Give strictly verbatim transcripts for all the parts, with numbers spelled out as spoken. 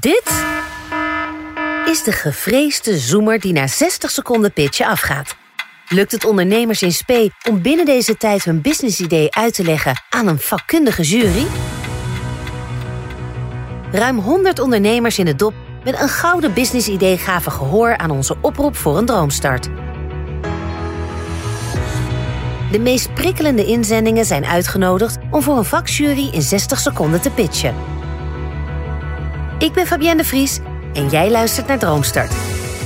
Dit is de gevreesde zoomer die na zestig seconden pitchen afgaat. Lukt het ondernemers in spe om binnen deze tijd hun businessidee uit te leggen aan een vakkundige jury? Ruim honderd ondernemers in de dop met een gouden businessidee gaven gehoor aan onze oproep voor een droomstart. De meest prikkelende inzendingen zijn uitgenodigd om voor een vakjury in zestig seconden te pitchen. Ik ben Fabienne de Vries en jij luistert naar Droomstart.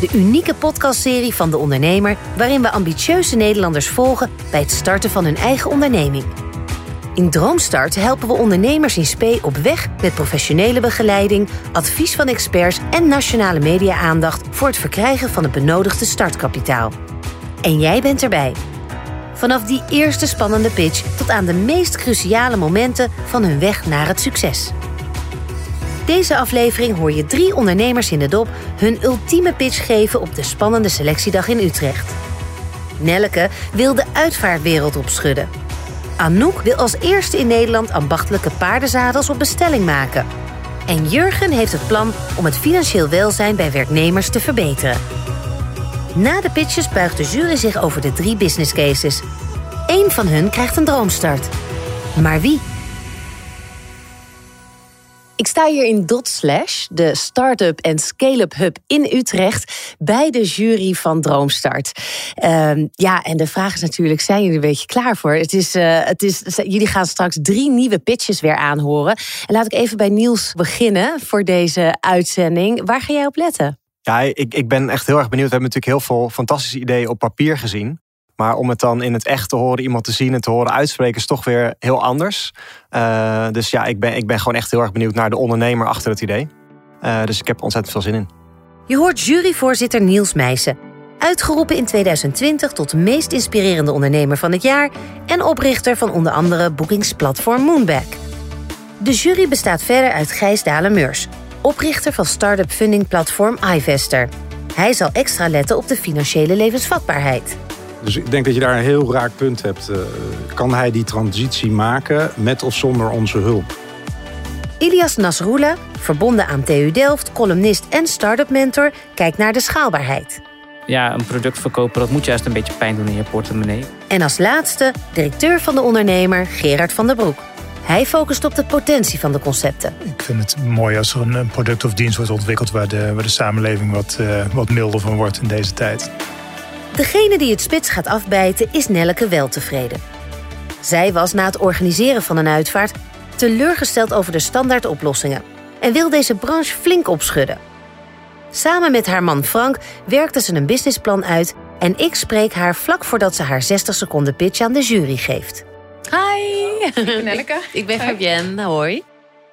De unieke podcastserie van De Ondernemer, waarin we ambitieuze Nederlanders volgen bij het starten van hun eigen onderneming. In Droomstart helpen we ondernemers in spe op weg met professionele begeleiding, advies van experts en nationale media-aandacht voor het verkrijgen van het benodigde startkapitaal. En jij bent erbij. Vanaf die eerste spannende pitch tot aan de meest cruciale momenten van hun weg naar het succes. Deze aflevering hoor je drie ondernemers in de dop hun ultieme pitch geven op de spannende selectiedag in Utrecht. Nelleke wil de uitvaartwereld opschudden. Anouk wil als eerste in Nederland ambachtelijke paardenzadels op bestelling maken. En Jurgen heeft het plan om het financieel welzijn bij werknemers te verbeteren. Na de pitches buigt de jury zich over de drie business cases. Eén van hun krijgt een droomstart. Maar wie? Ik sta hier in dot slash, de start-up en scale-up hub in Utrecht, bij de jury van Droomstart. Um, ja, en de vraag is natuurlijk, zijn jullie een beetje klaar voor? Het is, uh, het is, jullie gaan straks drie nieuwe pitches weer aanhoren. En laat ik even bij Niels beginnen voor deze uitzending. Waar ga jij op letten? Ja, ik, ik ben echt heel erg benieuwd. We hebben natuurlijk heel veel fantastische ideeën op papier gezien. Maar om het dan in het echt te horen, iemand te zien en te horen uitspreken, is toch weer heel anders. Uh, dus ja, ik ben, ik ben gewoon echt heel erg benieuwd naar de ondernemer achter het idee. Uh, dus ik heb er ontzettend veel zin in. Je hoort juryvoorzitter Niels Meijse. Uitgeroepen in twintig twintig tot de meest inspirerende ondernemer van het jaar en oprichter van onder andere boekingsplatform Moonback. De jury bestaat verder uit Gijs Dalen-Meurs, oprichter van start-up funding platform iVester. Hij zal extra letten op de financiële levensvatbaarheid. Dus ik denk dat je daar een heel raak punt hebt. Uh, kan hij die transitie maken met of zonder onze hulp? Ilias Nasrullah, verbonden aan T U Delft, columnist en start-up mentor, kijkt naar de schaalbaarheid. Ja, een product verkopen, dat moet juist een beetje pijn doen in je portemonnee. En als laatste, directeur van De Ondernemer, Gerard van den Broek. Hij focust op de potentie van de concepten. Ik vind het mooi als er een product of dienst wordt ontwikkeld waar de, waar de samenleving wat, uh, wat milder van wordt in deze tijd. Degene die het spits gaat afbijten is Nelleke Weltevreden. Zij was na het organiseren van een uitvaart teleurgesteld over de standaardoplossingen en wil deze branche flink opschudden. Samen met haar man Frank werkte ze een businessplan uit en ik spreek haar vlak voordat ze haar zestig seconden pitch aan de jury geeft. Hi, ik ben Nelleke. Ik ben Fabienne, hoi.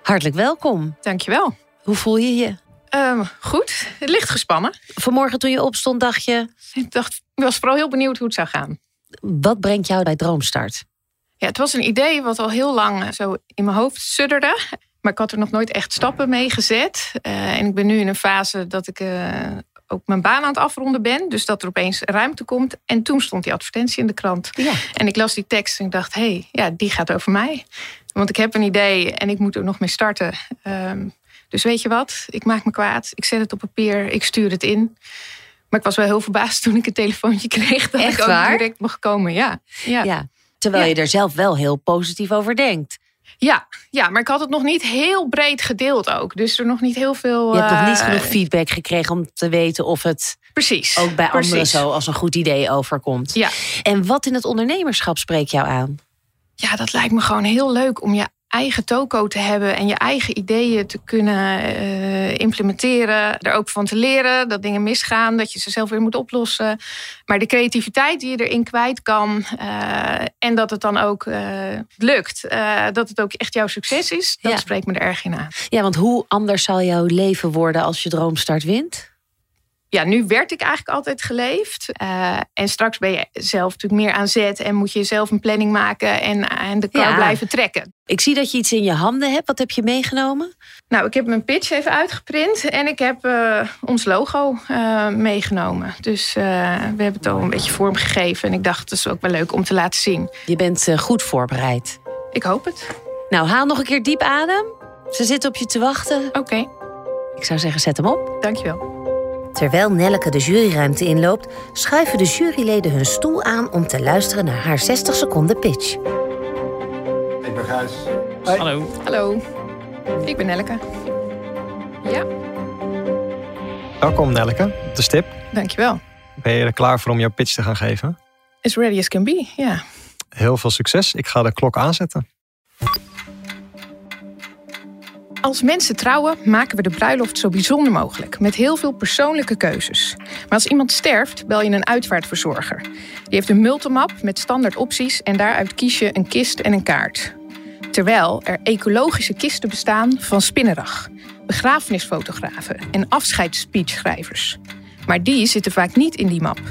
Hartelijk welkom. Dankjewel. Hoe voel je je? Um, goed, licht gespannen. Vanmorgen toen je opstond dacht je... Ik, dacht, ik was vooral heel benieuwd hoe het zou gaan. Wat brengt jou bij Droomstart? Ja, het was een idee wat al heel lang zo in mijn hoofd sudderde. Maar ik had er nog nooit echt stappen mee gezet. Uh, en ik ben nu in een fase dat ik uh, ook mijn baan aan het afronden ben. Dus dat er opeens ruimte komt. En toen stond die advertentie in de krant. Ja. En ik las die tekst en ik dacht, hé, hey, ja, die gaat over mij. Want ik heb een idee en ik moet er nog mee starten. Um, Dus weet je wat, ik maak me kwaad, ik zet het op papier, ik stuur het in. Maar ik was wel heel verbaasd toen ik een telefoontje kreeg dat Echt ik ook waar? direct mocht komen. Ja, ja. ja terwijl ja. je er zelf wel heel positief over denkt. Ja, ja, maar ik had het nog niet heel breed gedeeld ook. Dus er nog niet heel veel... Je hebt nog niet genoeg feedback gekregen om te weten of het precies, ook bij precies. anderen zo als een goed idee overkomt. Ja. En wat in het ondernemerschap spreekt jou aan? Ja, dat lijkt me gewoon heel leuk om je eigen toko te hebben en je eigen ideeën te kunnen uh, implementeren. Er ook van te leren, dat dingen misgaan, dat je ze zelf weer moet oplossen. Maar de creativiteit die je erin kwijt kan uh, en dat het dan ook uh, lukt. Uh, dat het ook echt jouw succes is, dat ja. spreekt me er erg in aan. Ja, want hoe anders zal jouw leven worden als je Droomstart wint? Ja, nu werd ik eigenlijk altijd geleefd. Uh, en straks ben je zelf natuurlijk meer aan zet en moet je zelf een planning maken en aan de kar ja. blijven trekken. Ik zie dat je iets in je handen hebt. Wat heb je meegenomen? Nou, ik heb mijn pitch even uitgeprint en ik heb uh, ons logo uh, meegenomen. Dus uh, we hebben het al een beetje vormgegeven en ik dacht, het is ook wel leuk om te laten zien. Je bent uh, goed voorbereid. Ik hoop het. Nou, haal nog een keer diep adem. Ze zitten op je te wachten. Oké. Okay. Ik zou zeggen, zet hem op. Dankjewel. Terwijl Nelleke de juryruimte inloopt, schuiven de juryleden hun stoel aan om te luisteren naar haar zestig seconden pitch. Ik ben Gijs. Hoi. Hallo. Hallo. Ik ben Nelleke. Ja. Welkom Nelleke, op de stip. Dankjewel. Ben je er klaar voor om jouw pitch te gaan geven? As ready as can be, ja. Yeah. Heel veel succes. Ik ga de klok aanzetten. Als mensen trouwen, maken we de bruiloft zo bijzonder mogelijk. Met heel veel persoonlijke keuzes. Maar als iemand sterft, bel je een uitvaartverzorger. Die heeft een multimap met standaard opties en daaruit kies je een kist en een kaart. Terwijl er ecologische kisten bestaan van spinnenrag, begrafenisfotografen en afscheidsspeechschrijvers. Maar die zitten vaak niet in die map.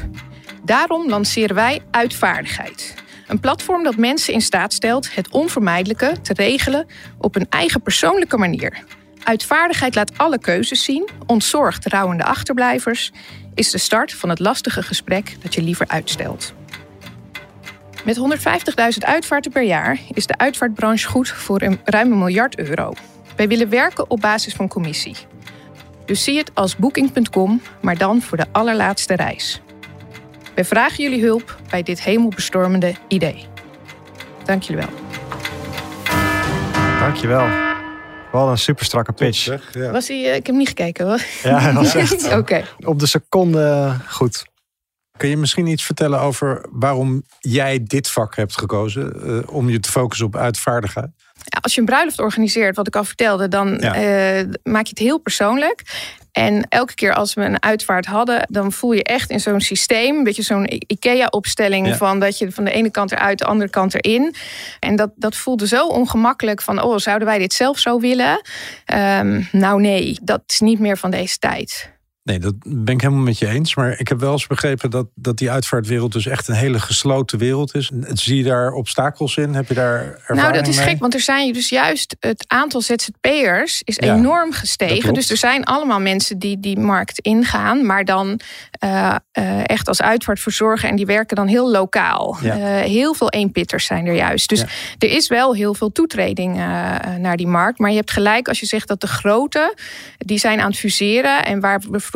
Daarom lanceren wij Uitvaardigheid. Een platform dat mensen in staat stelt het onvermijdelijke te regelen op hun eigen persoonlijke manier. Uitvaardigheid laat alle keuzes zien, ontzorgt rouwende achterblijvers, is de start van het lastige gesprek dat je liever uitstelt. Met honderdvijftigduizend uitvaarten per jaar is de uitvaartbranche goed voor een ruim een miljard euro. Wij willen werken op basis van commissie. Dus zie het als Booking punt com, maar dan voor de allerlaatste reis. Wij vragen jullie hulp bij dit hemelbestormende idee. Dank jullie wel. Dank je wel. Wel een superstrakke pitch. Top, zeg, ja. Was hij, uh, ik heb niet gekeken hoor. Ja, hij was echt uh, okay. Op de seconde goed. Kun je misschien iets vertellen over waarom jij dit vak hebt gekozen? Uh, om je te focussen op uitvaardigheid? Als je een bruiloft organiseert, wat ik al vertelde, dan ja. uh, maak je het heel persoonlijk. En elke keer als we een uitvaart hadden, dan voel je echt in zo'n systeem, een beetje zo'n IKEA-opstelling ja. van dat je van de ene kant eruit, de andere kant erin. En dat, dat voelde zo ongemakkelijk van, oh, zouden wij dit zelf zo willen? Um, nou nee, dat is niet meer van deze tijd. Nee, dat ben ik helemaal met je eens. Maar ik heb wel eens begrepen dat, dat die uitvaartwereld dus echt een hele gesloten wereld is. Zie je daar obstakels in? Heb je daar ervaring mee? Nou, dat is mee? gek, want er zijn dus juist het aantal Z Z P'ers is ja, enorm gestegen. Dus er zijn allemaal mensen die die markt ingaan, maar dan uh, uh, echt als uitvaartverzorger en die werken dan heel lokaal. Ja. Uh, heel veel eenpitters zijn er juist. Dus ja. er is wel heel veel toetreding uh, naar die markt. Maar je hebt gelijk als je zegt dat de grote, die zijn aan het fuseren en waar we vroeger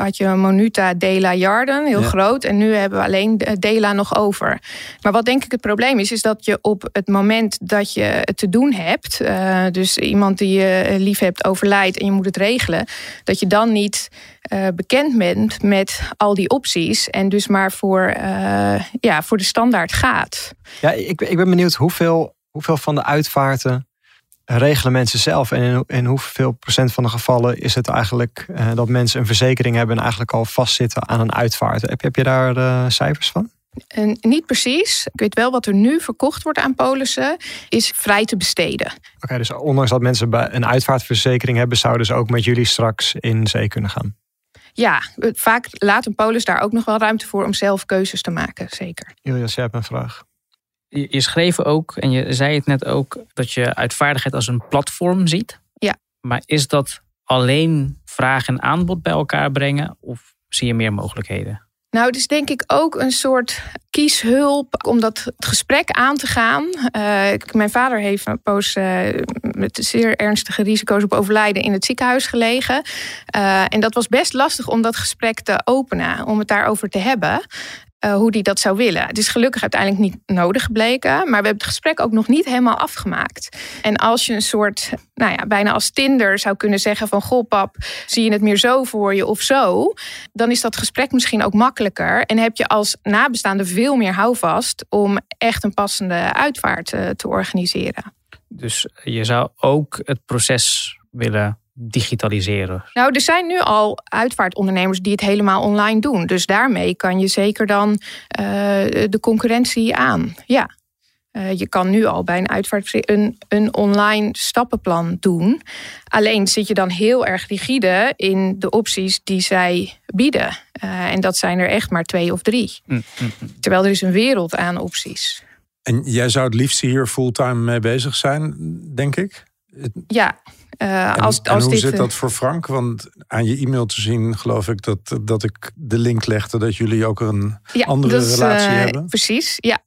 had je Monuta, Dela, Yarden, heel ja. groot. En nu hebben we alleen Dela nog over. Maar wat denk ik het probleem is, is dat je op het moment dat je het te doen hebt, Uh, dus iemand die je lief hebt overlijdt en je moet het regelen, dat je dan niet uh, bekend bent met al die opties en dus maar voor, uh, ja, voor de standaard gaat. Ja, ik, ik ben benieuwd hoeveel, hoeveel van de uitvaarten regelen mensen zelf en in hoeveel procent van de gevallen is het eigenlijk uh, dat mensen een verzekering hebben en eigenlijk al vastzitten aan een uitvaart. Heb, heb je daar uh, cijfers van? En niet precies. Ik weet wel wat er nu verkocht wordt aan polissen, is vrij te besteden. Oké, okay, dus ondanks dat mensen een uitvaartverzekering hebben, zouden ze ook met jullie straks in zee kunnen gaan? Ja, vaak laat een polis daar ook nog wel ruimte voor om zelf keuzes te maken, zeker. Ilias, jij hebt een vraag. Je schreef ook, en je zei het net ook, dat je uitvaardigheid als een platform ziet. Ja. Maar is dat alleen vraag en aanbod bij elkaar brengen? Of zie je meer mogelijkheden? Nou, het is denk ik ook een soort kieshulp om dat gesprek aan te gaan. Uh, mijn vader heeft een poos uh, met zeer ernstige risico's op overlijden in het ziekenhuis gelegen. Uh, en dat was best lastig om dat gesprek te openen, om het daarover te hebben. Uh, hoe die dat zou willen. Het is gelukkig uiteindelijk niet nodig gebleken, maar we hebben het gesprek ook nog niet helemaal afgemaakt. En als je een soort, nou ja, bijna als Tinder zou kunnen zeggen van, goh pap, zie je het meer zo voor je of zo, dan is dat gesprek misschien ook makkelijker en heb je als nabestaande veel meer houvast om echt een passende uitvaart uh, te organiseren. Dus je zou ook het proces willen digitaliseren? Nou, er zijn nu al uitvaartondernemers die het helemaal online doen. Dus daarmee kan je zeker dan uh, de concurrentie aan. Ja, uh, je kan nu al bij een uitvaart een, een online stappenplan doen. Alleen zit je dan heel erg rigide in de opties die zij bieden. Uh, en dat zijn er echt maar twee of drie. Mm-hmm. Terwijl er is een wereld aan opties. En jij zou het liefst hier fulltime mee bezig zijn, denk ik? Ja. Uh, en, als, en als hoe dit, zit dat voor Frank? Want aan je e-mail te zien geloof ik dat, dat ik de link legde dat jullie ook een ja, andere dus, relatie uh, hebben. Precies, ja.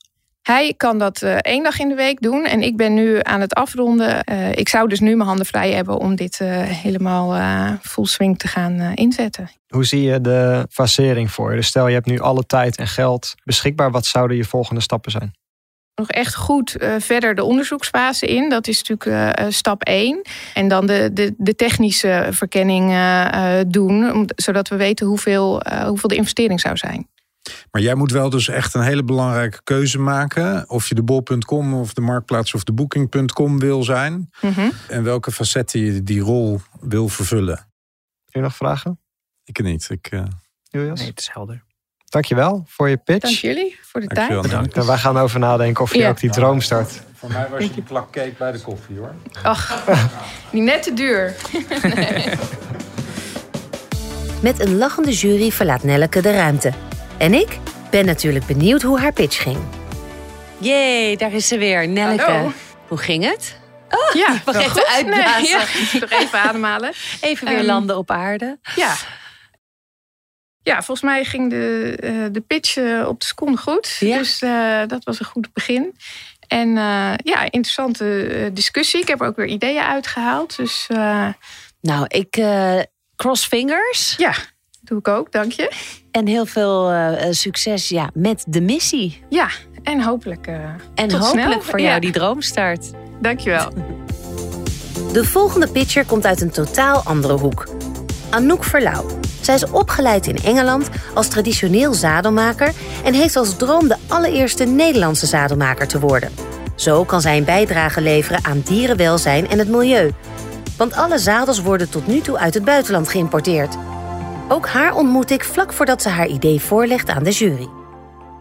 Hij kan dat uh, één dag in de week doen en ik ben nu aan het afronden. Uh, ik zou dus nu mijn handen vrij hebben om dit uh, helemaal uh, full swing te gaan uh, inzetten. Hoe zie je de fasering voor je? Dus stel je hebt nu alle tijd en geld beschikbaar. Wat zouden je volgende stappen zijn? Nog echt goed uh, verder de onderzoeksfase in. Dat is natuurlijk uh, stap één. En dan de, de, de technische verkenning uh, uh, doen. Om, zodat we weten hoeveel, uh, hoeveel de investering zou zijn. Maar jij moet wel dus echt een hele belangrijke keuze maken. Of je de bol punt com of de marktplaats of de booking punt com wil zijn. Mm-hmm. En welke facetten je die rol wil vervullen. Heb je nog vragen? Ik niet. Ik, uh... nee, het is helder. Dankjewel voor je pitch. Dank jullie voor de tijd. Bedankt. En wij gaan over nadenken of je ja. ook die Droomstart... Voor mij was je een plak cake bij de koffie, hoor. Ach, niet net te duur. Nee. Met een lachende jury verlaat Nelleke de ruimte. En ik ben natuurlijk benieuwd hoe haar pitch ging. Jee, daar is ze weer. Nelleke, hallo. Hoe ging het? Oh, ja, mag even goed. Uitblazen. Nee, ja. Toch even ademhalen. Even weer um, landen op aarde. Ja. Ja, volgens mij ging de, uh, de pitch uh, op de seconde goed. Ja. Dus uh, dat was een goed begin. En uh, ja, interessante discussie. Ik heb er ook weer ideeën uitgehaald. Dus, uh... Nou, ik uh, cross fingers. Ja, doe ik ook, dank je. En heel veel uh, succes ja, met de missie. Ja, en hopelijk uh, En tot hopelijk snel. Voor ja. jou die Droomstart. Dank je wel. De volgende pitcher komt uit een totaal andere hoek. Anouk Verlauw. Zij is opgeleid in Engeland als traditioneel zadelmaker en heeft als droom de allereerste Nederlandse zadelmaker te worden. Zo kan zij een bijdrage leveren aan dierenwelzijn en het milieu. Want alle zadels worden tot nu toe uit het buitenland geïmporteerd. Ook haar ontmoet ik vlak voordat ze haar idee voorlegt aan de jury.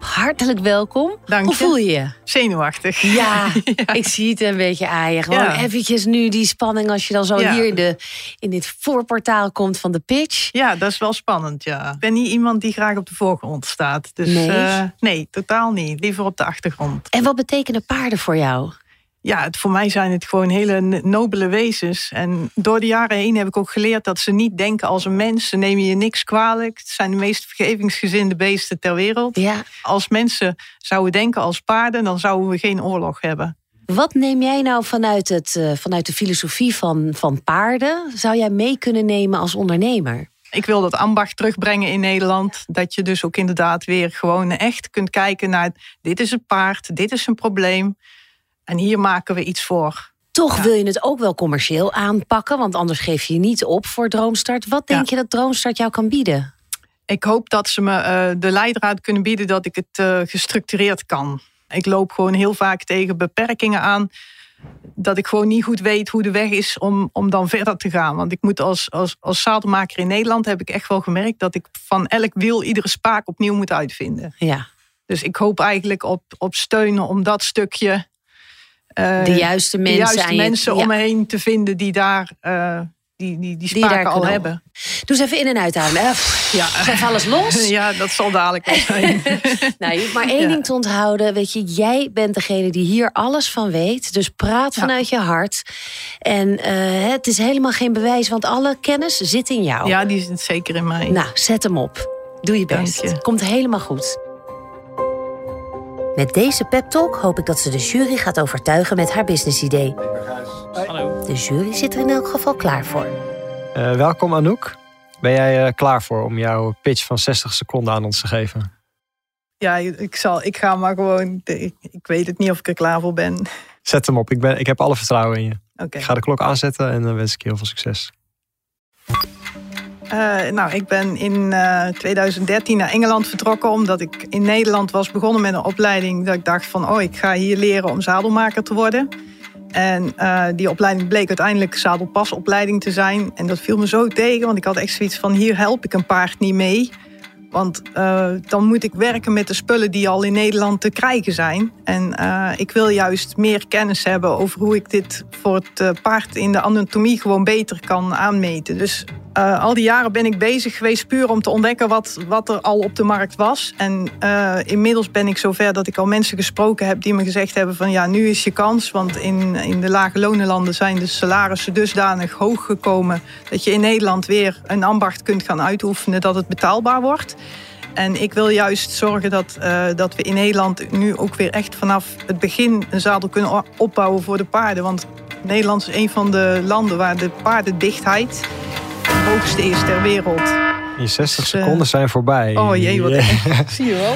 Hartelijk welkom. Dank je. Hoe voel je je? Zenuwachtig. Ja, ja, ik zie het een beetje aan je. Gewoon ja. eventjes nu die spanning als je dan zo ja. hier in, de, in dit voorportaal komt van de pitch. Ja, dat is wel spannend, ja. Ik ben niet iemand die graag op de voorgrond staat. Dus nee, uh, nee totaal niet. Liever op de achtergrond. En wat betekenen paarden voor jou? Ja, het, voor mij zijn het gewoon hele nobele wezens. En door de jaren heen heb ik ook geleerd dat ze niet denken als een mens. Ze nemen je niks kwalijk. Het zijn de meest vergevingsgezinde beesten ter wereld. Ja. Als mensen zouden denken als paarden, dan zouden we geen oorlog hebben. Wat neem jij nou vanuit, het, uh, vanuit de filosofie van, van paarden? Zou jij mee kunnen nemen als ondernemer? Ik wil dat ambacht terugbrengen in Nederland. Dat je dus ook inderdaad weer gewoon echt kunt kijken naar... dit is een paard, dit is een probleem. En hier maken we iets voor. Toch ja. wil je het ook wel commercieel aanpakken, want anders geef je je niet op voor Droomstart. Wat denk ja. je dat Droomstart jou kan bieden? Ik hoop dat ze me uh, de leidraad kunnen bieden dat ik het uh, gestructureerd kan. Ik loop gewoon heel vaak tegen beperkingen aan. Dat ik gewoon niet goed weet hoe de weg is om, om dan verder te gaan. Want ik moet als, als, als zadelmaker in Nederland heb ik echt wel gemerkt dat ik van elk wiel iedere spaak opnieuw moet uitvinden. Ja. Dus ik hoop eigenlijk op, op steunen om dat stukje... De juiste mensen, de juiste mensen je, om me ja. heen te vinden die daar uh, die, die, die spaken die al knallen. Hebben. Doe eens even in- en uitademen. Ja. Geef alles los. Ja, dat zal dadelijk wel zijn. Nou, je hoeft maar één ja. ding te onthouden. Weet je, jij bent degene die hier alles van weet. Dus praat vanuit ja. je hart. En uh, het is helemaal geen bewijs, want alle kennis zit in jou. Ja, die zit zeker in mij. Nou, zet hem op. Doe je best. Je. Komt helemaal goed. Met deze pep talk hoop ik dat ze de jury gaat overtuigen met haar businessidee. Ik ben Gijs. Hallo. De jury zit er in elk geval klaar voor. Uh, welkom Anouk. Ben jij uh, klaar voor om jouw pitch van zestig seconden aan ons te geven? Ja, ik, zal, ik ga maar gewoon... Ik, ik weet het niet of ik er klaar voor ben. Zet hem op. Ik, ben, ik heb alle vertrouwen in je. Okay. Ik ga de klok aanzetten en dan wens ik je heel veel succes. Uh, nou, ik ben in uh, tweeduizend dertien naar Engeland vertrokken... omdat ik in Nederland was begonnen met een opleiding... dat ik dacht van, oh, ik ga hier leren om zadelmaker te worden. En uh, die opleiding bleek uiteindelijk zadelpasopleiding te zijn. En dat viel me zo tegen, want ik had echt zoiets van... hier help ik een paard niet mee. Want uh, dan moet ik werken met de spullen die al in Nederland te krijgen zijn. En uh, ik wil juist meer kennis hebben over hoe ik dit voor het uh, paard in de anatomie gewoon beter kan aanmeten. Dus uh, al die jaren ben ik bezig geweest puur om te ontdekken wat, wat er al op de markt was. En uh, inmiddels ben ik zover dat ik al mensen gesproken heb die me gezegd hebben van ja, nu is je kans. Want in, in de lage lonenlanden zijn de salarissen dusdanig hoog gekomen dat je in Nederland weer een ambacht kunt gaan uitoefenen dat het betaalbaar wordt. En ik wil juist zorgen dat, uh, dat we in Nederland nu ook weer echt vanaf het begin een zadel kunnen opbouwen voor de paarden. Want Nederland is een van de landen waar de paardendichtheid de hoogste is ter wereld. Je zestig seconden zijn voorbij. Oh jee, wat yeah. Zie je wel.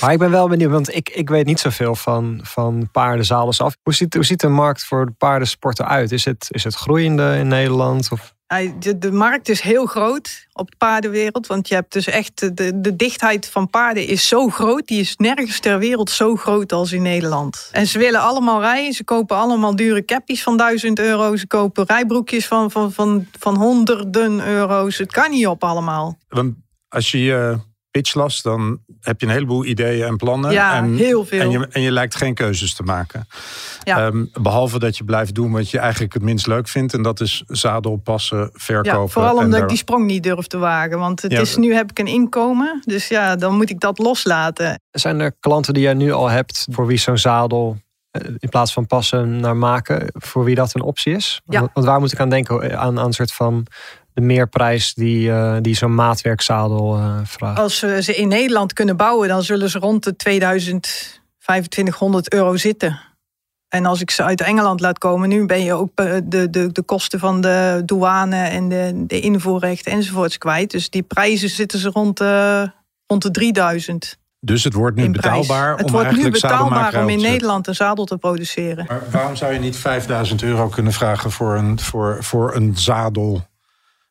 Maar ik ben wel benieuwd, want ik, ik weet niet zoveel van, van paardenzadels af. Hoe ziet, hoe ziet de markt voor de paardensport eruit? Is het, is het groeiende in Nederland? Of? De, de markt is heel groot op de paardenwereld. Want je hebt dus echt de, de dichtheid van paarden is zo groot. Die is nergens ter wereld zo groot als in Nederland. En ze willen allemaal rijden. Ze kopen allemaal dure cappies van duizend euro. Ze kopen rijbroekjes van, van, van, van honderden euro's. Het kan niet op allemaal. Want als je je pitch las, dan heb je een heleboel ideeën en plannen. Ja, en, heel veel. En je, en je lijkt geen keuzes te maken. Ja. Um, behalve dat je blijft doen wat je eigenlijk het minst leuk vindt. En dat is zadel, passen, verkopen. Ja, vooral omdat daar... ik die sprong niet durf te wagen. Want het ja. is, nu heb ik een inkomen. Dus ja, dan moet ik dat loslaten. Zijn er klanten die jij nu al hebt voor wie zo'n zadel... in plaats van passen naar maken, voor wie dat een optie is? Ja. Want waar moet ik aan denken? Aan, aan een soort van... de meerprijs die, uh, die zo'n maatwerkzadel uh, vraagt. Als we ze in Nederland kunnen bouwen... dan zullen ze rond de tweeduizend, vijfentwintighonderd euro zitten. En als ik ze uit Engeland laat komen... nu ben je ook de, de, de kosten van de douane... en de, de invoerrechten enzovoorts kwijt. Dus die prijzen zitten ze rond, uh, rond de drieduizend. Dus het wordt nu betaalbaar om Het wordt nu betaalbaar om in Nederland een zadel te produceren. Maar waarom zou je niet vijfduizend euro kunnen vragen... voor een, voor, voor een zadel...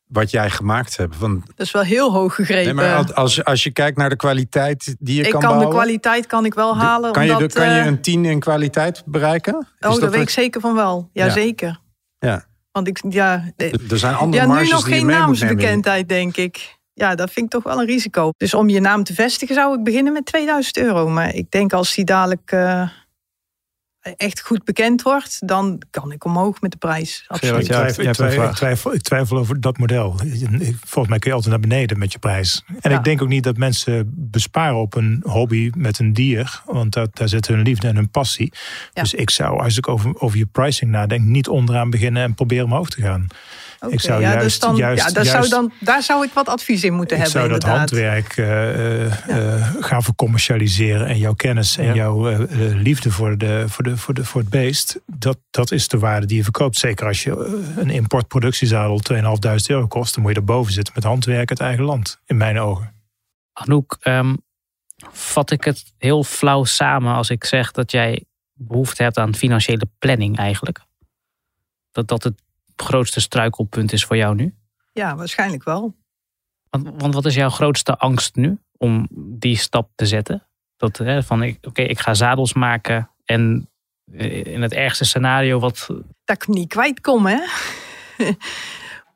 wat jij gemaakt hebt. Want... Dat is wel heel hoog gegrepen. Nee, maar als, als je kijkt naar de kwaliteit die je ik kan, kan bouwen... De kwaliteit kan ik wel halen. De, kan, omdat, je de, kan je een tien in kwaliteit bereiken? Oh, daar weet wat... ik zeker van wel. Jazeker. Ja. Ja. Want ik, ja, er zijn andere ja, marges die je mee moet nemen. Nu nog geen naamsbekendheid, denk ik. Ja, dat vind ik toch wel een risico. Dus om je naam te vestigen zou ik beginnen met tweeduizend euro. Maar ik denk als die dadelijk... Uh... echt goed bekend wordt, dan kan ik omhoog met de prijs. Absoluut. Ja, ik, twijfel, ik, twijfel, ik twijfel over dat model. Volgens mij kun je altijd naar beneden met je prijs. En ja. ik denk ook niet dat mensen besparen op een hobby met een dier. Want dat, daar zit hun liefde en hun passie. Ja. Dus ik zou, als ik over, over je pricing nadenk, niet onderaan beginnen en proberen omhoog te gaan. Okay, ik zou ja, juist, dus dan, juist, ja, daar, juist zou dan, daar zou ik wat advies in moeten ik hebben. Ik zou dat inderdaad. handwerk uh, ja. uh, gaan vercommercialiseren. En jouw kennis en ja. jouw uh, liefde voor, de, voor, de, voor, de, voor het beest. Dat, dat is de waarde die je verkoopt. Zeker als je een importproductiezadel tweeduizend vijfhonderd euro kost. Dan moet je erboven zitten met handwerk uit eigen land. In mijn ogen. Anouk, um, vat ik het heel flauw samen als ik zeg dat jij behoefte hebt aan financiële planning eigenlijk? Dat dat het... grootste struikelpunt is voor jou nu? Ja, waarschijnlijk wel. Want, want wat is jouw grootste angst nu om die stap te zetten? Dat hè, van, oké, okay, ik ga zadels maken en in het ergste scenario wat... Dat ik niet kwijtkom, hè?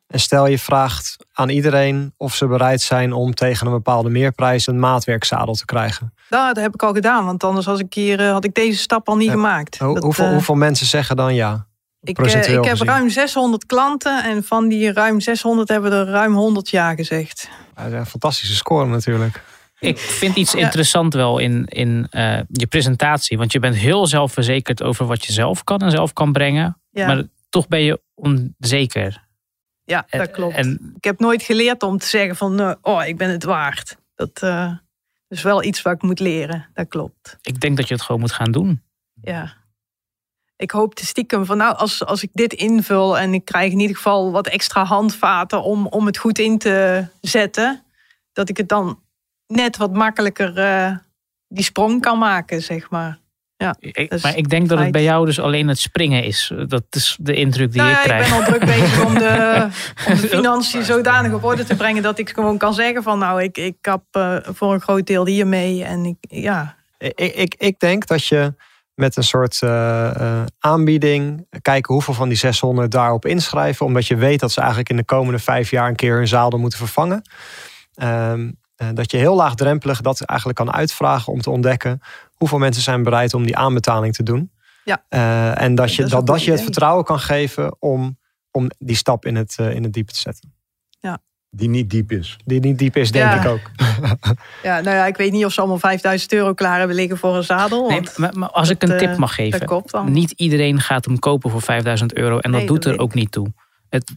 En stel je vraagt aan iedereen of ze bereid zijn om tegen een bepaalde meerprijs een maatwerkzadel te krijgen. Nou, dat heb ik al gedaan, want anders was ik hier, had ik deze stap al niet ja, gemaakt. Ho- dat, hoeveel, uh... hoeveel mensen zeggen dan ja? Ik, eh, ik heb ruim zeshonderd klanten en van die ruim zeshonderd hebben er ruim honderd ja gezegd. Dat is een fantastische score natuurlijk. Ik vind iets ja. interessant wel in, in uh, je presentatie. Want je bent heel zelfverzekerd over wat je zelf kan en zelf kan brengen. Ja. Maar toch ben je onzeker. Ja, dat klopt. En, ik heb nooit geleerd om te zeggen van, uh, oh, ik ben het waard. Dat uh, is wel iets wat ik moet leren, dat klopt. Ik denk dat je het gewoon moet gaan doen. Ja. Ik hoop te stiekem van nou, als, als ik dit invul... en ik krijg in ieder geval wat extra handvaten om, om het goed in te zetten... dat ik het dan net wat makkelijker uh, die sprong kan maken, zeg maar. Ja, ik, dus maar ik denk dat het bij jou dus alleen het springen is. Dat is de indruk die nou, ik krijg. Ik ben al druk bezig om de, om de financiën zodanig op orde te brengen... dat ik gewoon kan zeggen van nou, ik, ik kap uh, voor een groot deel hiermee. En ik, ja. ik, ik, ik denk dat je... met een soort uh, uh, aanbieding. Kijken hoeveel van die zeshonderd daarop inschrijven. Omdat je weet dat ze eigenlijk in de komende vijf jaar... een keer hun zadel moeten vervangen. Um, uh, dat je heel laagdrempelig dat eigenlijk kan uitvragen... om te ontdekken hoeveel mensen zijn bereid om die aanbetaling te doen. Ja. Uh, en dat je, dat, dat, dat je het vertrouwen kan geven... om, om die stap in het, uh, in het diepe te zetten. Ja. Die niet diep is. Die niet diep is, denk ja. ik ook. Ja, nou ja, ik weet niet of ze allemaal vijfduizend euro klaar hebben liggen voor een zadel. Want nee, maar, maar als dat, ik een tip mag geven. Niet iedereen gaat hem kopen voor vijfduizend euro. En nee, dat doet dat er ook niet toe. Het,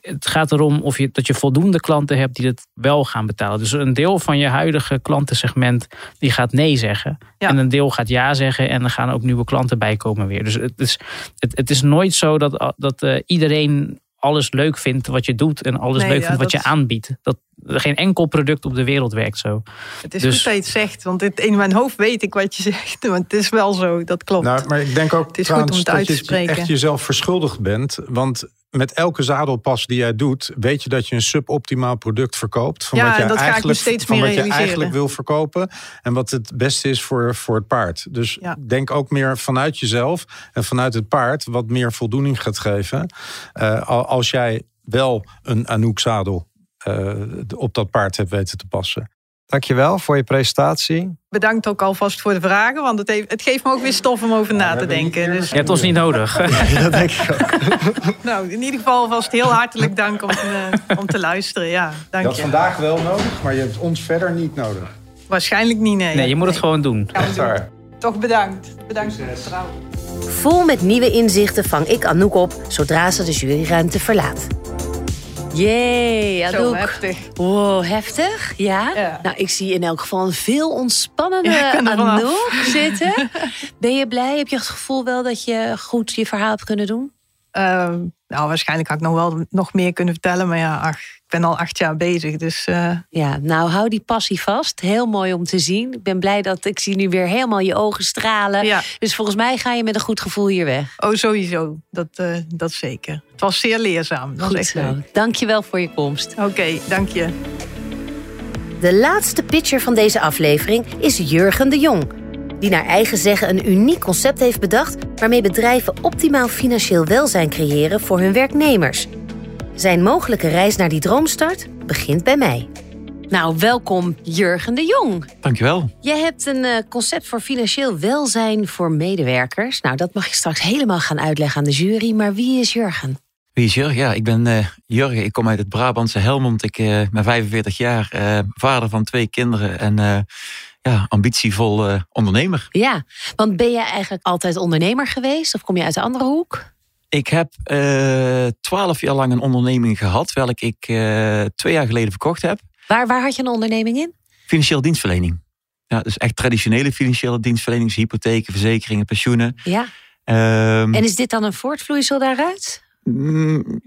het gaat erom of je, dat je voldoende klanten hebt die het wel gaan betalen. Dus een deel van je huidige klantensegment die gaat nee zeggen. Ja. En een deel gaat ja zeggen. En er gaan ook nieuwe klanten bij komen weer. Dus het is, het, het is nooit zo dat, dat uh, iedereen alles leuk vindt wat je doet. En alles nee, leuk ja, vindt wat dat... je aanbiedt. Dat geen enkel product op de wereld werkt zo. Het is dus... goed dat je het zegt. Want in mijn hoofd weet ik wat je zegt. Want het is wel zo, dat klopt. Nou, maar ik denk ook het is trouwens goed om het dat uit te je echt jezelf verschuldigd bent. Want... met elke zadelpas die jij doet, weet je dat je een suboptimaal product verkoopt. Van ja, wat jij dat eigenlijk, ga ik me steeds meer realiseren. Van wat je eigenlijk wil verkopen en wat het beste is voor, voor het paard. Dus ja. Denk ook meer vanuit jezelf en vanuit het paard wat meer voldoening gaat geven. Uh, als jij wel een Anouk zadel uh, op dat paard hebt weten te passen. Dankjewel voor je presentatie. Bedankt ook alvast voor de vragen, want het, heeft, het geeft me ook weer stof om over na te denken. Dus... je hebt ons niet nodig. Ja, dat denk ik ook. Nou, in ieder geval alvast heel hartelijk dank om, uh, om te luisteren. Ja, dank je. Dat vandaag wel nodig, maar je hebt ons verder niet nodig. Waarschijnlijk niet, nee. Nee, je moet het nee. gewoon doen. Echt waar. Toch bedankt. Bedankt voor het vertrouwen. Vol met nieuwe inzichten vang ik Anouk op zodra ze de juryruimte verlaat. Jee, Anouk. Zo heftig. Wow, heftig? Ja? ja? Nou, ik zie in elk geval een veel ontspannende ja, Anouk zitten. Ben je blij? Heb je het gevoel wel dat je goed je verhaal hebt kunnen doen? Uh, nou, waarschijnlijk had ik nog wel nog meer kunnen vertellen. Maar ja, ach, ik ben al acht jaar bezig. Dus, uh... ja, nou, hou die passie vast. Heel mooi om te zien. Ik ben blij dat ik zie nu weer helemaal je ogen stralen. Ja. Dus volgens mij ga je met een goed gevoel hier weg. Oh, sowieso. Dat, uh, dat zeker. Het was zeer leerzaam. Dat goed zo. Dank je wel voor je komst. Oké, okay, dank je. De laatste pitcher van deze aflevering is Jurgen de Jong... die naar eigen zeggen een uniek concept heeft bedacht... waarmee bedrijven optimaal financieel welzijn creëren voor hun werknemers. Zijn mogelijke reis naar die droomstart begint bij mij. Nou, welkom Jurgen de Jong. Dankjewel. Jij hebt een concept voor financieel welzijn voor medewerkers. Nou, dat mag je straks helemaal gaan uitleggen aan de jury. Maar wie is Jurgen? Wie is Jurgen? Ja, ik ben uh, Jurgen. Ik kom uit het Brabantse Helmond. Ik uh, ben vijfenveertig jaar, uh, vader van twee kinderen en... Uh, Ja, ambitievol uh, ondernemer. Ja, want ben jij eigenlijk altijd ondernemer geweest? Of kom je uit een andere hoek? Ik heb twaalf uh, jaar lang een onderneming gehad... welke ik uh, twee jaar geleden verkocht heb. Waar, waar had je een onderneming in? Financiële dienstverlening. Ja, dus echt traditionele financiële dienstverlening... hypotheken, verzekeringen, pensioenen. Ja. Um, en is dit dan een voortvloeisel daaruit?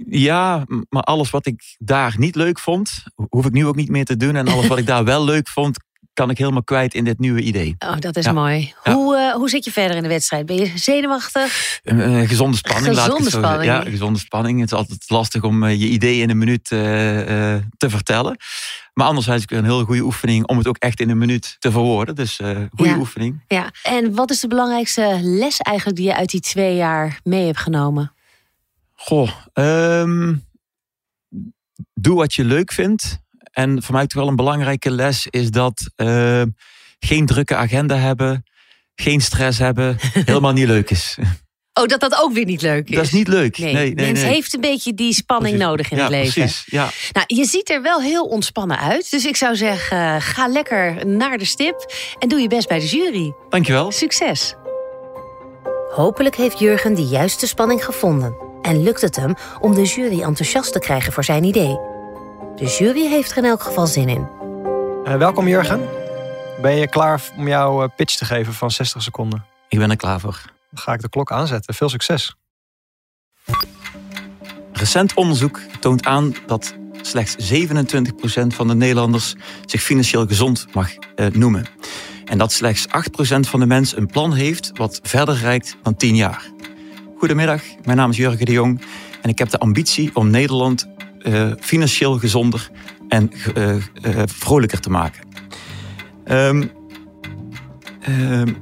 Ja, maar alles wat ik daar niet leuk vond... hoef ik nu ook niet meer te doen. En alles wat ik daar wel leuk vond... kan ik helemaal kwijt in dit nieuwe idee. Oh, dat is ja. mooi. Ja. Hoe, uh, hoe zit je verder in de wedstrijd? Ben je zenuwachtig? Uh, uh, gezonde spanning. Gezonde laat ik spanning. Zo, ja, gezonde spanning. Het is altijd lastig om uh, je idee in een minuut uh, uh, te vertellen. Maar anderzijds is het een hele goede oefening... om het ook echt in een minuut te verwoorden. Dus uh, goede ja. oefening. Ja. En wat is de belangrijkste les eigenlijk... die je uit die twee jaar mee hebt genomen? Goh. Um, doe wat je leuk vindt. En voor mij toch wel een belangrijke les is dat uh, geen drukke agenda hebben, geen stress hebben, helemaal niet leuk is. Oh, dat dat ook weer niet leuk is. Dat is niet leuk. Nee, nee, nee, mens nee. heeft een beetje die spanning precies. nodig in ja, het leven. Precies, ja, nou, je ziet er wel heel ontspannen uit. Dus ik zou zeggen, uh, ga lekker naar de stip en doe je best bij de jury. Dankjewel. Succes. Hopelijk heeft Jurgen de juiste spanning gevonden. En lukt het hem om de jury enthousiast te krijgen voor zijn idee. De jury heeft er in elk geval zin in. Uh, welkom Jurgen. Ben je klaar om jouw pitch te geven van zestig seconden? Ik ben er klaar voor. Dan ga ik de klok aanzetten. Veel succes. Recent onderzoek toont aan dat slechts zevenentwintig procent van de Nederlanders zich financieel gezond mag uh, noemen. En dat slechts acht procent van de mens een plan heeft wat verder reikt dan tien jaar. Goedemiddag, mijn naam is Jurgen de Jong en ik heb de ambitie om Nederland... Uh, financieel gezonder en uh, uh, vrolijker te maken. Um, um,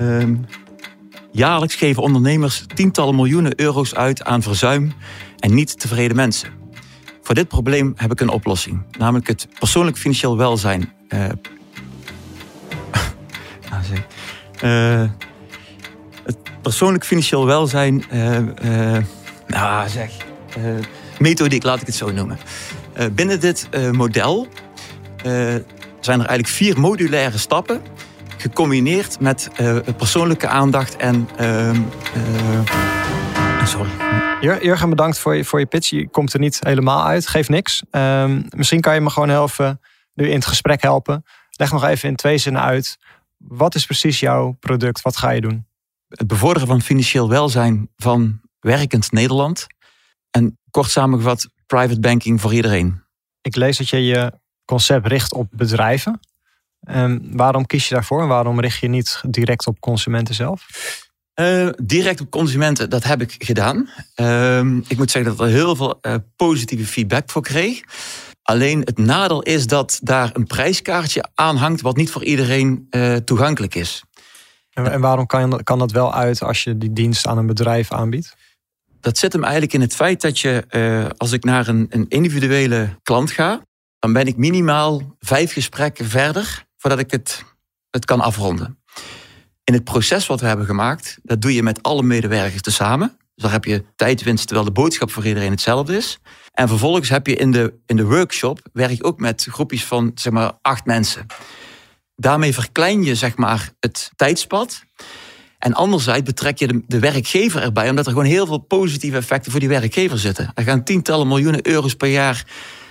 um, jaarlijks geven ondernemers tientallen miljoenen euro's uit aan verzuim en niet tevreden mensen. Voor dit probleem heb ik een oplossing, namelijk het persoonlijk financieel welzijn. Uh, uh, het persoonlijk financieel welzijn. Uh, uh, nou, zeg. Uh, methodiek, laat ik het zo noemen. Uh, binnen dit uh, model uh, zijn er eigenlijk vier modulaire stappen... gecombineerd met uh, persoonlijke aandacht en... Uh, uh, sorry. Jurgen, bedankt voor je, voor je pitch. Je komt er niet helemaal uit. Geeft niks. Um, misschien kan je me gewoon helpen, nu in het gesprek helpen. Leg nog even in twee zinnen uit. Wat is precies jouw product? Wat ga je doen? Het bevorderen van financieel welzijn van werkend Nederland. En kort samengevat, private banking voor iedereen. Ik lees dat je je concept richt op bedrijven. Um, waarom kies je daarvoor en waarom richt je niet direct op consumenten zelf? Uh, direct op consumenten, dat heb ik gedaan. Uh, ik moet zeggen dat ik er heel veel uh, positieve feedback voor kreeg. Alleen het nadeel is dat daar een prijskaartje aan hangt wat niet voor iedereen uh, toegankelijk is. En, en waarom kan, kan dat wel uit als je die dienst aan een bedrijf aanbiedt? Dat zit hem eigenlijk in het feit dat je, uh, als ik naar een, een individuele klant ga, dan ben ik minimaal vijf gesprekken verder voordat ik het, het kan afronden. In het proces wat we hebben gemaakt, dat doe je met alle medewerkers tezamen. Dus daar heb je tijdwinst, terwijl de boodschap voor iedereen hetzelfde is. En vervolgens heb je in de, in de workshop, werk je ook met groepjes van zeg maar acht mensen. Daarmee verklein je zeg maar het tijdspad. En anderzijds betrek je de, de werkgever erbij, omdat er gewoon heel veel positieve effecten voor die werkgever zitten. Er gaan tientallen miljoenen euro's per jaar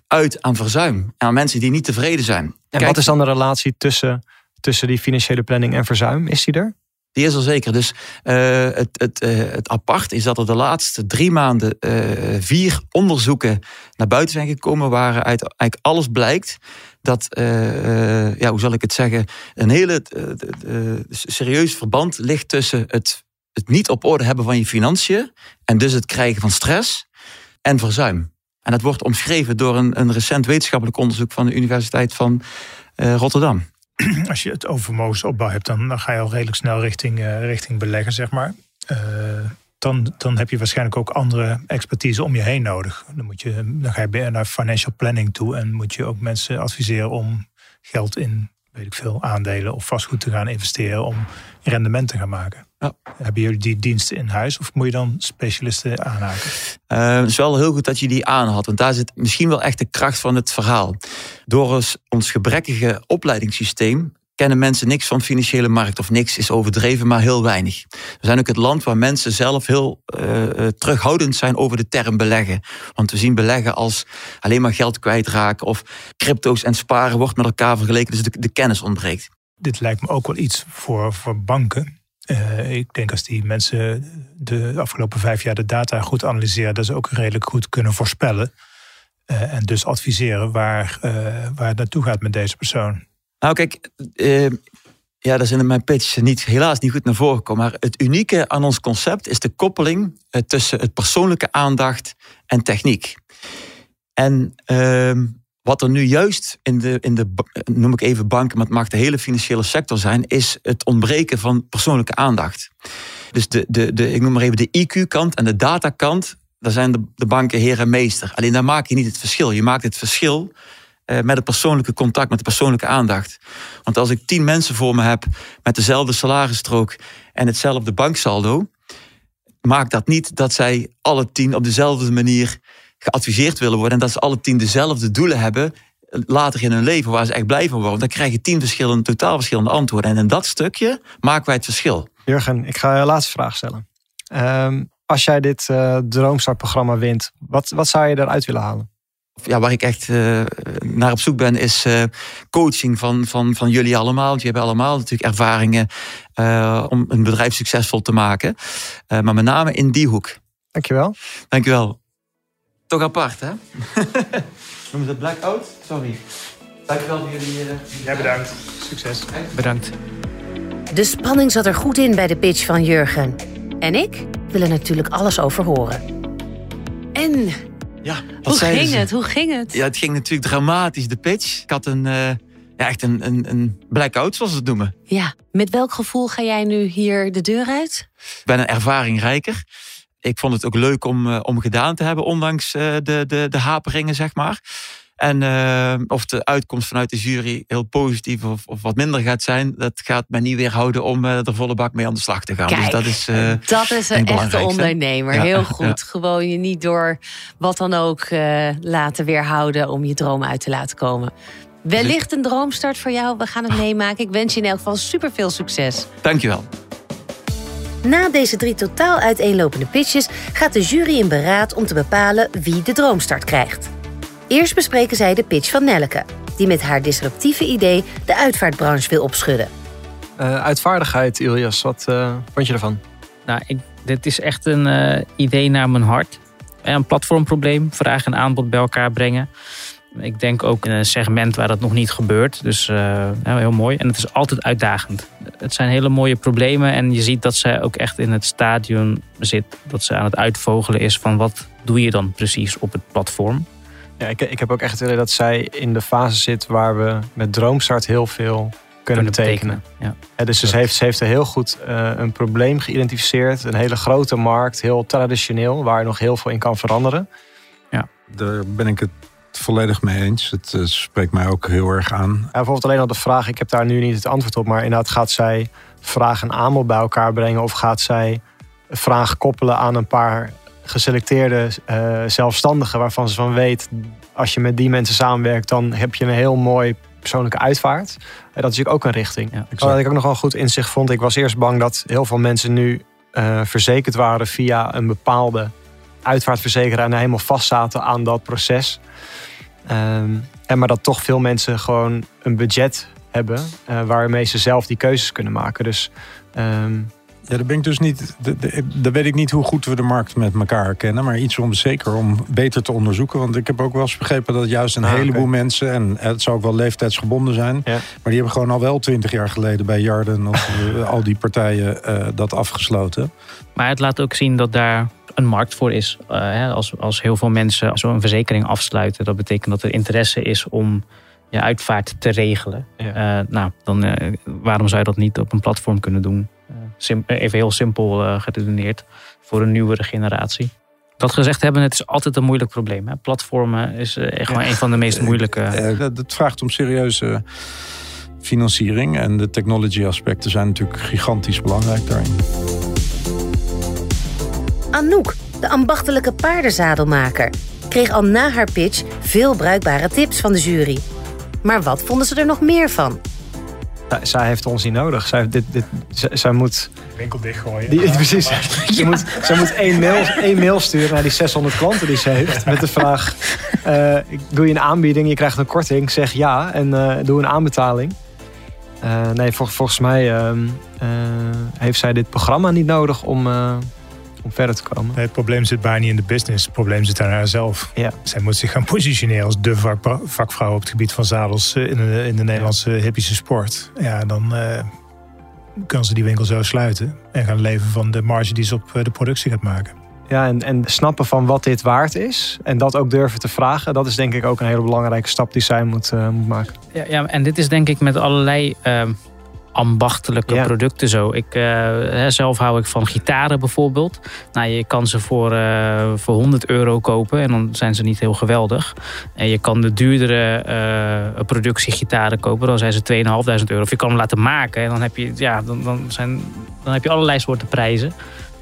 uit aan verzuim. En aan mensen die niet tevreden zijn. En Kijk, wat is dan de relatie tussen, tussen die financiële planning en verzuim? Is die er? Die is er zeker. Dus uh, het, het, uh, het apart is dat er de laatste drie maanden uh, vier onderzoeken naar buiten zijn gekomen, waaruit eigenlijk alles blijkt dat, uh, uh, ja, hoe zal ik het zeggen, een hele uh, uh, serieus verband ligt tussen het, het niet op orde hebben van je financiën en dus het krijgen van stress en verzuim. En dat wordt omschreven door een, een recent wetenschappelijk onderzoek van de Universiteit van uh, Rotterdam. Als je het over vermogensopbouw hebt, dan, dan ga je al redelijk snel richting, uh, richting beleggen, zeg maar. Uh, dan, dan heb je waarschijnlijk ook andere expertise om je heen nodig. Dan, moet je, dan ga je naar financial planning toe en moet je ook mensen adviseren om geld in, weet ik veel, aandelen of vastgoed te gaan investeren om rendement te gaan maken. Ja. Hebben jullie die diensten in huis of moet je dan specialisten aanhaken? Uh, het is wel heel goed dat je die aanhaalt, want daar zit misschien wel echt de kracht van het verhaal. Door ons gebrekkige opleidingssysteem kennen mensen niks van financiële markt, of niks is overdreven, maar heel weinig. We zijn ook het land waar mensen zelf heel uh, terughoudend zijn over de term beleggen. Want we zien beleggen als alleen maar geld kwijtraken of crypto's en sparen wordt met elkaar vergeleken, dus de, de kennis ontbreekt. Dit lijkt me ook wel iets voor, voor banken. Uh, ik denk als die mensen de afgelopen vijf jaar de data goed analyseren, dat ze ook redelijk goed kunnen voorspellen. Uh, en dus adviseren waar, uh, waar het naartoe gaat met deze persoon. Nou kijk, uh, ja, dat is in mijn pitch niet, helaas niet goed naar voren gekomen. Maar het unieke aan ons concept is de koppeling uh, tussen het persoonlijke aandacht en techniek. En uh, wat er nu juist in de, in de, noem ik even banken, maar het mag de hele financiële sector zijn, is het ontbreken van persoonlijke aandacht. Dus de, de, de, ik noem maar even de I Q-kant en de datakant, daar zijn de, de banken heer en meester. Alleen daar maak je niet het verschil. Je maakt het verschil met het persoonlijke contact, met de persoonlijke aandacht. Want als ik tien mensen voor me heb met dezelfde salarisstrook en hetzelfde banksaldo, maakt dat niet dat zij alle tien op dezelfde manier geadviseerd willen worden en dat ze alle tien dezelfde doelen hebben later in hun leven waar ze echt blij van worden. Dan krijg je tien verschillende, totaal verschillende antwoorden. En in dat stukje maken wij het verschil. Jurgen, ik ga je een laatste vraag stellen. Um, als jij dit uh, Droomstart-programma wint, wat, wat zou je eruit willen halen? Ja, waar ik echt uh, naar op zoek ben, is uh, coaching van, van, van jullie allemaal. Want jullie hebben allemaal natuurlijk ervaringen uh, om een bedrijf succesvol te maken. Uh, maar met name in die hoek. Dankjewel. Dankjewel. Toch apart, hè? Noemen ze dat blackout? Sorry. Dankjewel voor jullie. Uh, ja, bedankt. Succes. Bedankt. De spanning zat er goed in bij de pitch van Jurgen. En ik wil er natuurlijk alles over horen. En... Ja, hoe ging het? Hoe ging het? Ja, het ging natuurlijk dramatisch, de pitch. Ik had een, uh, ja, echt een, een, een blackout, zoals ze het noemen. Ja, met welk gevoel ga jij nu hier de deur uit? Ik ben een ervaringrijker. Ik vond het ook leuk om, uh, om gedaan te hebben, ondanks uh, de, de, de haperingen, zeg maar. En uh, of de uitkomst vanuit de jury heel positief of, of wat minder gaat zijn, dat gaat mij niet weerhouden om uh, er volle bak mee aan de slag te gaan. Kijk, dus dat is, uh, dat is een echte ondernemer. Ja, heel goed. Ja. Gewoon je niet door wat dan ook uh, laten weerhouden om je droom uit te laten komen. Wellicht een droomstart voor jou. We gaan het meemaken. Ik wens je in elk geval superveel succes. Dankjewel. Na deze drie totaal uiteenlopende pitches gaat de jury in beraad om te bepalen wie de droomstart krijgt. Eerst bespreken zij de pitch van Nelleke, die met haar disruptieve idee de uitvaartbranche wil opschudden. Uh, uitvaardigheid, Ilias, wat uh, vond je ervan? Nou, ik, dit is echt een uh, idee naar mijn hart. Een platformprobleem, vraag en aanbod bij elkaar brengen. Ik denk ook in een segment waar dat nog niet gebeurt. Dus uh, heel mooi. En het is altijd uitdagend. Het zijn hele mooie problemen. En je ziet dat zij ook echt in het stadium zit. Dat ze aan het uitvogelen is van wat doe je dan precies op het platform. Ja, ik, ik heb ook echt het idee dat zij in de fase zit waar we met Droomstart heel veel kunnen, kunnen betekenen. betekenen. Ja. Ja, dus ze heeft, ze heeft er heel goed uh, een probleem geïdentificeerd. Een hele grote markt, heel traditioneel, waar nog heel veel in kan veranderen. Ja, daar ben ik het volledig mee eens. Het uh, spreekt mij ook heel erg aan. Ja, bijvoorbeeld alleen al de vraag, ik heb daar nu niet het antwoord op, maar inderdaad gaat zij vraag en aanbod bij elkaar brengen of gaat zij vraag koppelen aan een paar geselecteerde uh, zelfstandigen waarvan ze van weet, als je met die mensen samenwerkt, dan heb je een heel mooi persoonlijke uitvaart. En dat is natuurlijk ook een richting. Ja, wat ik ook nogal goed inzicht vond, ik was eerst bang dat heel veel mensen nu uh, verzekerd waren via een bepaalde uitvaartverzekeraar en helemaal vastzaten aan dat proces. Um, en maar dat toch veel mensen gewoon een budget hebben uh, waarmee ze zelf die keuzes kunnen maken. Dus um... ja, daar ben ik dus niet. Daar weet ik niet hoe goed we de markt met elkaar kennen, maar iets om zeker om beter te onderzoeken. Want ik heb ook wel eens begrepen dat juist een ah, heleboel okay. mensen, en het zou ook wel leeftijdsgebonden zijn, ja, maar die hebben gewoon al wel twintig jaar geleden bij Yarden of al die partijen uh, dat afgesloten. Maar het laat ook zien dat daar een markt voor is. Uh, als, als heel veel mensen zo'n verzekering afsluiten, dat betekent dat er interesse is om je uitvaart te regelen. Ja. Uh, nou, dan uh, waarom zou je dat niet op een platform kunnen doen? Sim, even heel simpel uh, geredeneerd voor een nieuwere generatie. Dat gezegd hebben, het is altijd een moeilijk probleem. Hè? Platformen is uh, echt ja. een van de meest moeilijke. Uh, dat, dat vraagt om serieuze financiering. En de technology aspecten zijn natuurlijk gigantisch belangrijk daarin. Anouk, de ambachtelijke paardenzadelmaker, kreeg al na haar pitch veel bruikbare tips van de jury. Maar wat vonden ze er nog meer van? Zij heeft ons niet nodig. Zij, dit, dit, zij, zij moet... De winkel dichtgooien. Die, precies. Ja. Zij moet, zij moet één, mail, één mail sturen naar die zeshonderd klanten die ze heeft. Met de vraag, uh, doe je een aanbieding, je krijgt een korting. Zeg ja en uh, doe een aanbetaling. Uh, nee, vol, volgens mij uh, uh, heeft zij dit programma niet nodig om, uh, om verder te komen. Nee, het probleem zit bijna niet in de business. Het probleem zit aan haarzelf. Ja. Zij moet zich gaan positioneren als de vak, vakvrouw op het gebied van zadels in de, in de Nederlandse hippische sport. Ja, dan uh, kan ze die winkel zo sluiten en gaan leven van de marge die ze op de productie gaat maken. Ja, en, en snappen van wat dit waard is en dat ook durven te vragen, dat is denk ik ook een hele belangrijke stap die zij moet, uh, moet maken. Ja, ja, en dit is denk ik met allerlei Uh... ambachtelijke yeah. producten zo. Ik, uh, zelf hou ik van gitaren bijvoorbeeld. Nou, je kan ze voor, uh, voor honderd euro kopen en dan zijn ze niet heel geweldig. En je kan de duurdere uh, productiegitaren kopen, dan zijn ze tweeduizend vijfhonderd euro. Of je kan hem laten maken en dan heb je, ja, dan, dan zijn, dan heb je allerlei soorten prijzen.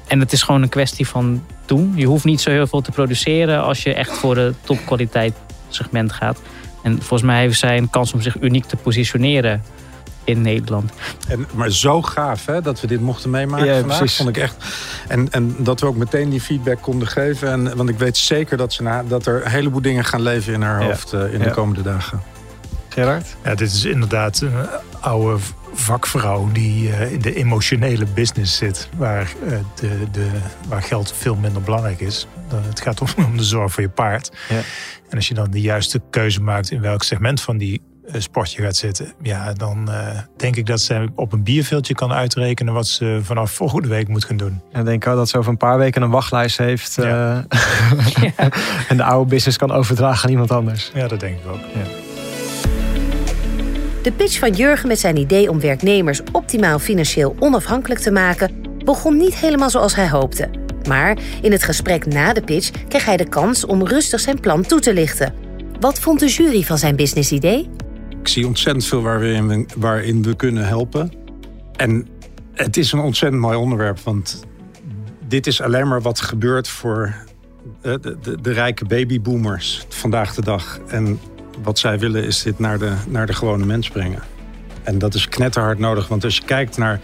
En het is gewoon een kwestie van doen. Je hoeft niet zo heel veel te produceren als je echt voor de topkwaliteit segment gaat. En volgens mij heeft zij een kans om zich uniek te positioneren in Nederland. En, maar zo gaaf hè, dat we dit mochten meemaken ja, vandaag. Precies. Vond ik echt. En, en dat we ook meteen die feedback konden geven. En, want ik weet zeker dat, ze na, dat er een heleboel dingen gaan leven in haar ja. hoofd uh, in ja. de komende dagen. Gerard? Ja, dit is inderdaad een oude vakvrouw die uh, in de emotionele business zit. Waar, uh, de, de, waar geld veel minder belangrijk is. Dan, het gaat om, om de zorg voor je paard. Ja. En als je dan de juiste keuze maakt in welk segment van die sportje gaat zitten, ja, dan uh, denk ik dat ze op een bierveeltje kan uitrekenen wat ze vanaf volgende week moet gaan doen. En ik denk oh, dat ze over een paar weken een wachtlijst heeft ja. uh, ja. en de oude business kan overdragen aan iemand anders. Ja, dat denk ik ook. Ja. De pitch van Jurgen met zijn idee om werknemers optimaal financieel onafhankelijk te maken begon niet helemaal zoals hij hoopte. Maar in het gesprek na de pitch kreeg hij de kans om rustig zijn plan toe te lichten. Wat vond de jury van zijn businessidee? Ik zie ontzettend veel waarin we, waarin we kunnen helpen. En het is een ontzettend mooi onderwerp. Want dit is alleen maar wat gebeurt voor de, de, de rijke babyboomers vandaag de dag. En wat zij willen is dit naar de, naar de gewone mens brengen. En dat is knetterhard nodig. Want als je kijkt naar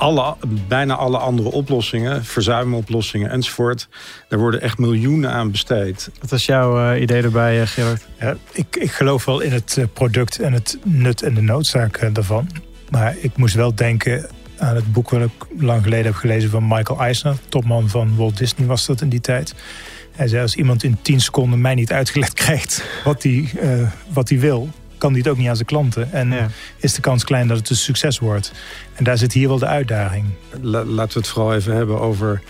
alle, bijna alle andere oplossingen, verzuimoplossingen enzovoort, daar worden echt miljoenen aan besteed. Wat was jouw uh, idee erbij, uh, Gerard? Ja, ik, ik geloof wel in het product en het nut en de noodzaak uh, daarvan. Maar ik moest wel denken aan het boek wat ik lang geleden heb gelezen van Michael Eisner, topman van Walt Disney was dat in die tijd. Hij zei, als iemand in tien seconden mij niet uitgelegd krijgt wat hij uh, wat hij wil, kan die het ook niet aan zijn klanten. En ja. is de kans klein dat het een succes wordt. En daar zit hier wel de uitdaging. La, laten we het vooral even hebben over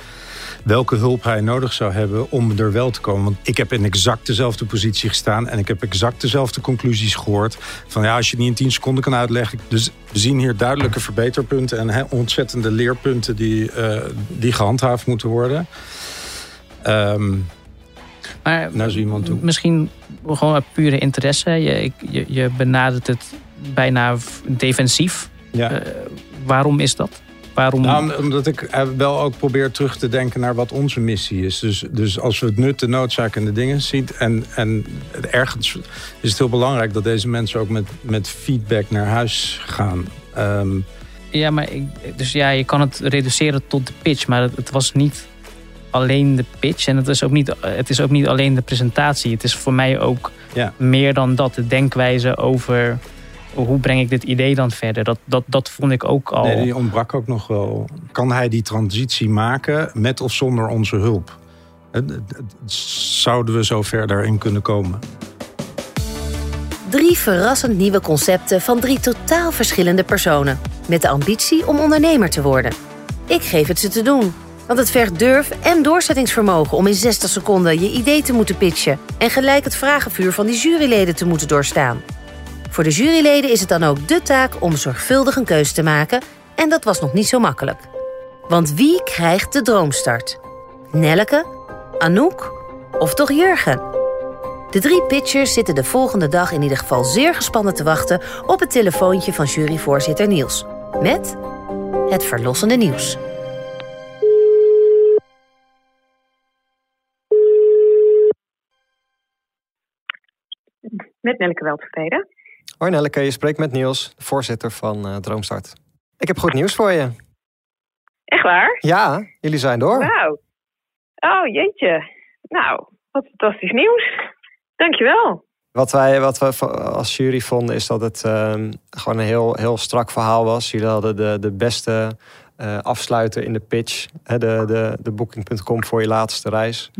welke hulp hij nodig zou hebben om er wel te komen. Want ik heb in exact dezelfde positie gestaan en ik heb exact dezelfde conclusies gehoord. Van ja, als je het niet in tien seconden kan uitleggen. Dus we zien hier duidelijke verbeterpunten en he, ontzettende leerpunten die, uh, die gehandhaafd moeten worden. Um, maar naar zo iemand toe. Misschien gewoon uit pure interesse. Je, je, je benadert het bijna defensief. Ja. Uh, waarom is dat? Waarom... Nou, omdat ik wel ook probeer terug te denken naar wat onze missie is. Dus, dus als we het nut, de noodzaak en de dingen zien. En, en ergens is het heel belangrijk dat deze mensen ook met, met feedback naar huis gaan. Um, ja, maar ik, dus ja, je kan het reduceren tot de pitch. Maar het, het was niet alleen de pitch. En het is ook niet, het is ook niet alleen de presentatie. Het is voor mij ook ja. meer dan dat. De denkwijze over hoe breng ik dit idee dan verder. Dat, dat, dat vond ik ook al... Nee, die ontbrak ook nog wel. Kan hij die transitie maken met of zonder onze hulp? Zouden we zo verder in kunnen komen? Drie verrassend nieuwe concepten van drie totaal verschillende personen. Met de ambitie om ondernemer te worden. Ik geef het ze te doen. Want het vergt durf en doorzettingsvermogen om in zestig seconden je idee te moeten pitchen en gelijk het vragenvuur van die juryleden te moeten doorstaan. Voor de juryleden is het dan ook de taak om zorgvuldig een keus te maken en dat was nog niet zo makkelijk. Want wie krijgt de droomstart? Nelleke, Anouk of toch Jurgen? De drie pitchers zitten de volgende dag in ieder geval zeer gespannen te wachten op het telefoontje van juryvoorzitter Niels. Met het verlossende nieuws. Met Nelleke Weltevreden. Hoi Nelleke, je spreekt met Niels, de voorzitter van uh, Droomstart. Ik heb goed nieuws voor je. Echt waar? Ja, jullie zijn door. Wauw. Oh jeetje. Nou, wat fantastisch nieuws. Dankjewel. Wat wij, wat we als jury vonden is dat het uh, gewoon een heel, heel strak verhaal was. Jullie hadden de, de beste uh, afsluiter in de pitch. Hè, de, de, de Booking punt com voor je laatste reis.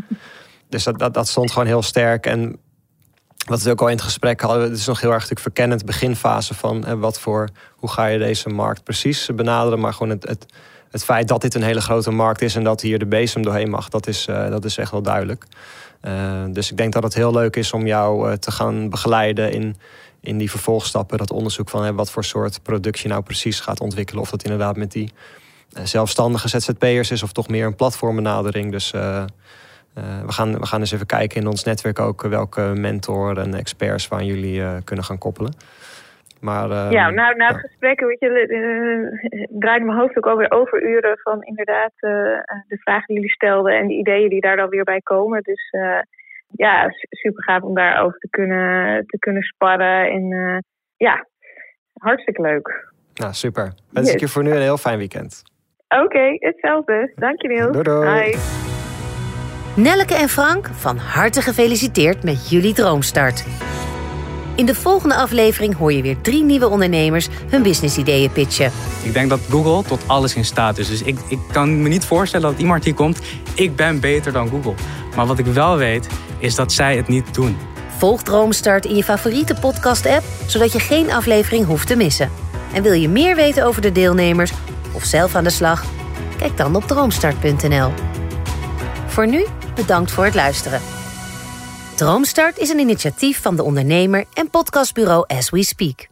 Dus dat, dat, dat stond gewoon heel sterk en... Wat we ook al in het gesprek hadden, het is nog heel erg natuurlijk verkennend beginfase van hè, wat voor, hoe ga je deze markt precies benaderen. Maar gewoon het, het, het feit dat dit een hele grote markt is en dat hier de bezem doorheen mag, dat is, uh, dat is echt wel duidelijk. Uh, dus ik denk dat het heel leuk is om jou uh, te gaan begeleiden in, in die vervolgstappen. Dat onderzoek van hè, wat voor soort product je nou precies gaat ontwikkelen. Of dat inderdaad met die uh, zelfstandige Z Z P'ers is of toch meer een platformbenadering. Dus... Uh, Uh, we, gaan, we gaan eens even kijken in ons netwerk ook welke mentor en experts waar jullie uh, kunnen gaan koppelen. Maar, uh, ja, nou, na het ja. gesprek weet je, uh, draaide mijn hoofd ook alweer over uren van inderdaad uh, de vragen die jullie stelden en de ideeën die daar dan weer bij komen. Dus uh, ja, super gaaf om daarover te kunnen, te kunnen sparren. En uh, ja, hartstikke leuk. Nou, super. Wens yes. ik je voor nu een heel fijn weekend. Oké, okay, hetzelfde. Dank je Niels. Doei doei. Bye. Nelleke en Frank, van harte gefeliciteerd met jullie droomstart. In de volgende aflevering hoor je weer drie nieuwe ondernemers hun businessideeën pitchen. Ik denk dat Google tot alles in staat is. Dus ik, ik kan me niet voorstellen dat iemand hier komt, ik ben beter dan Google. Maar wat ik wel weet, is dat zij het niet doen. Volg Droomstart in je favoriete podcast-app, zodat je geen aflevering hoeft te missen. En wil je meer weten over de deelnemers of zelf aan de slag? Kijk dan op droomstart punt n l. Voor nu, bedankt voor het luisteren. Droomstart is een initiatief van De Ondernemer en podcastbureau As We Speak.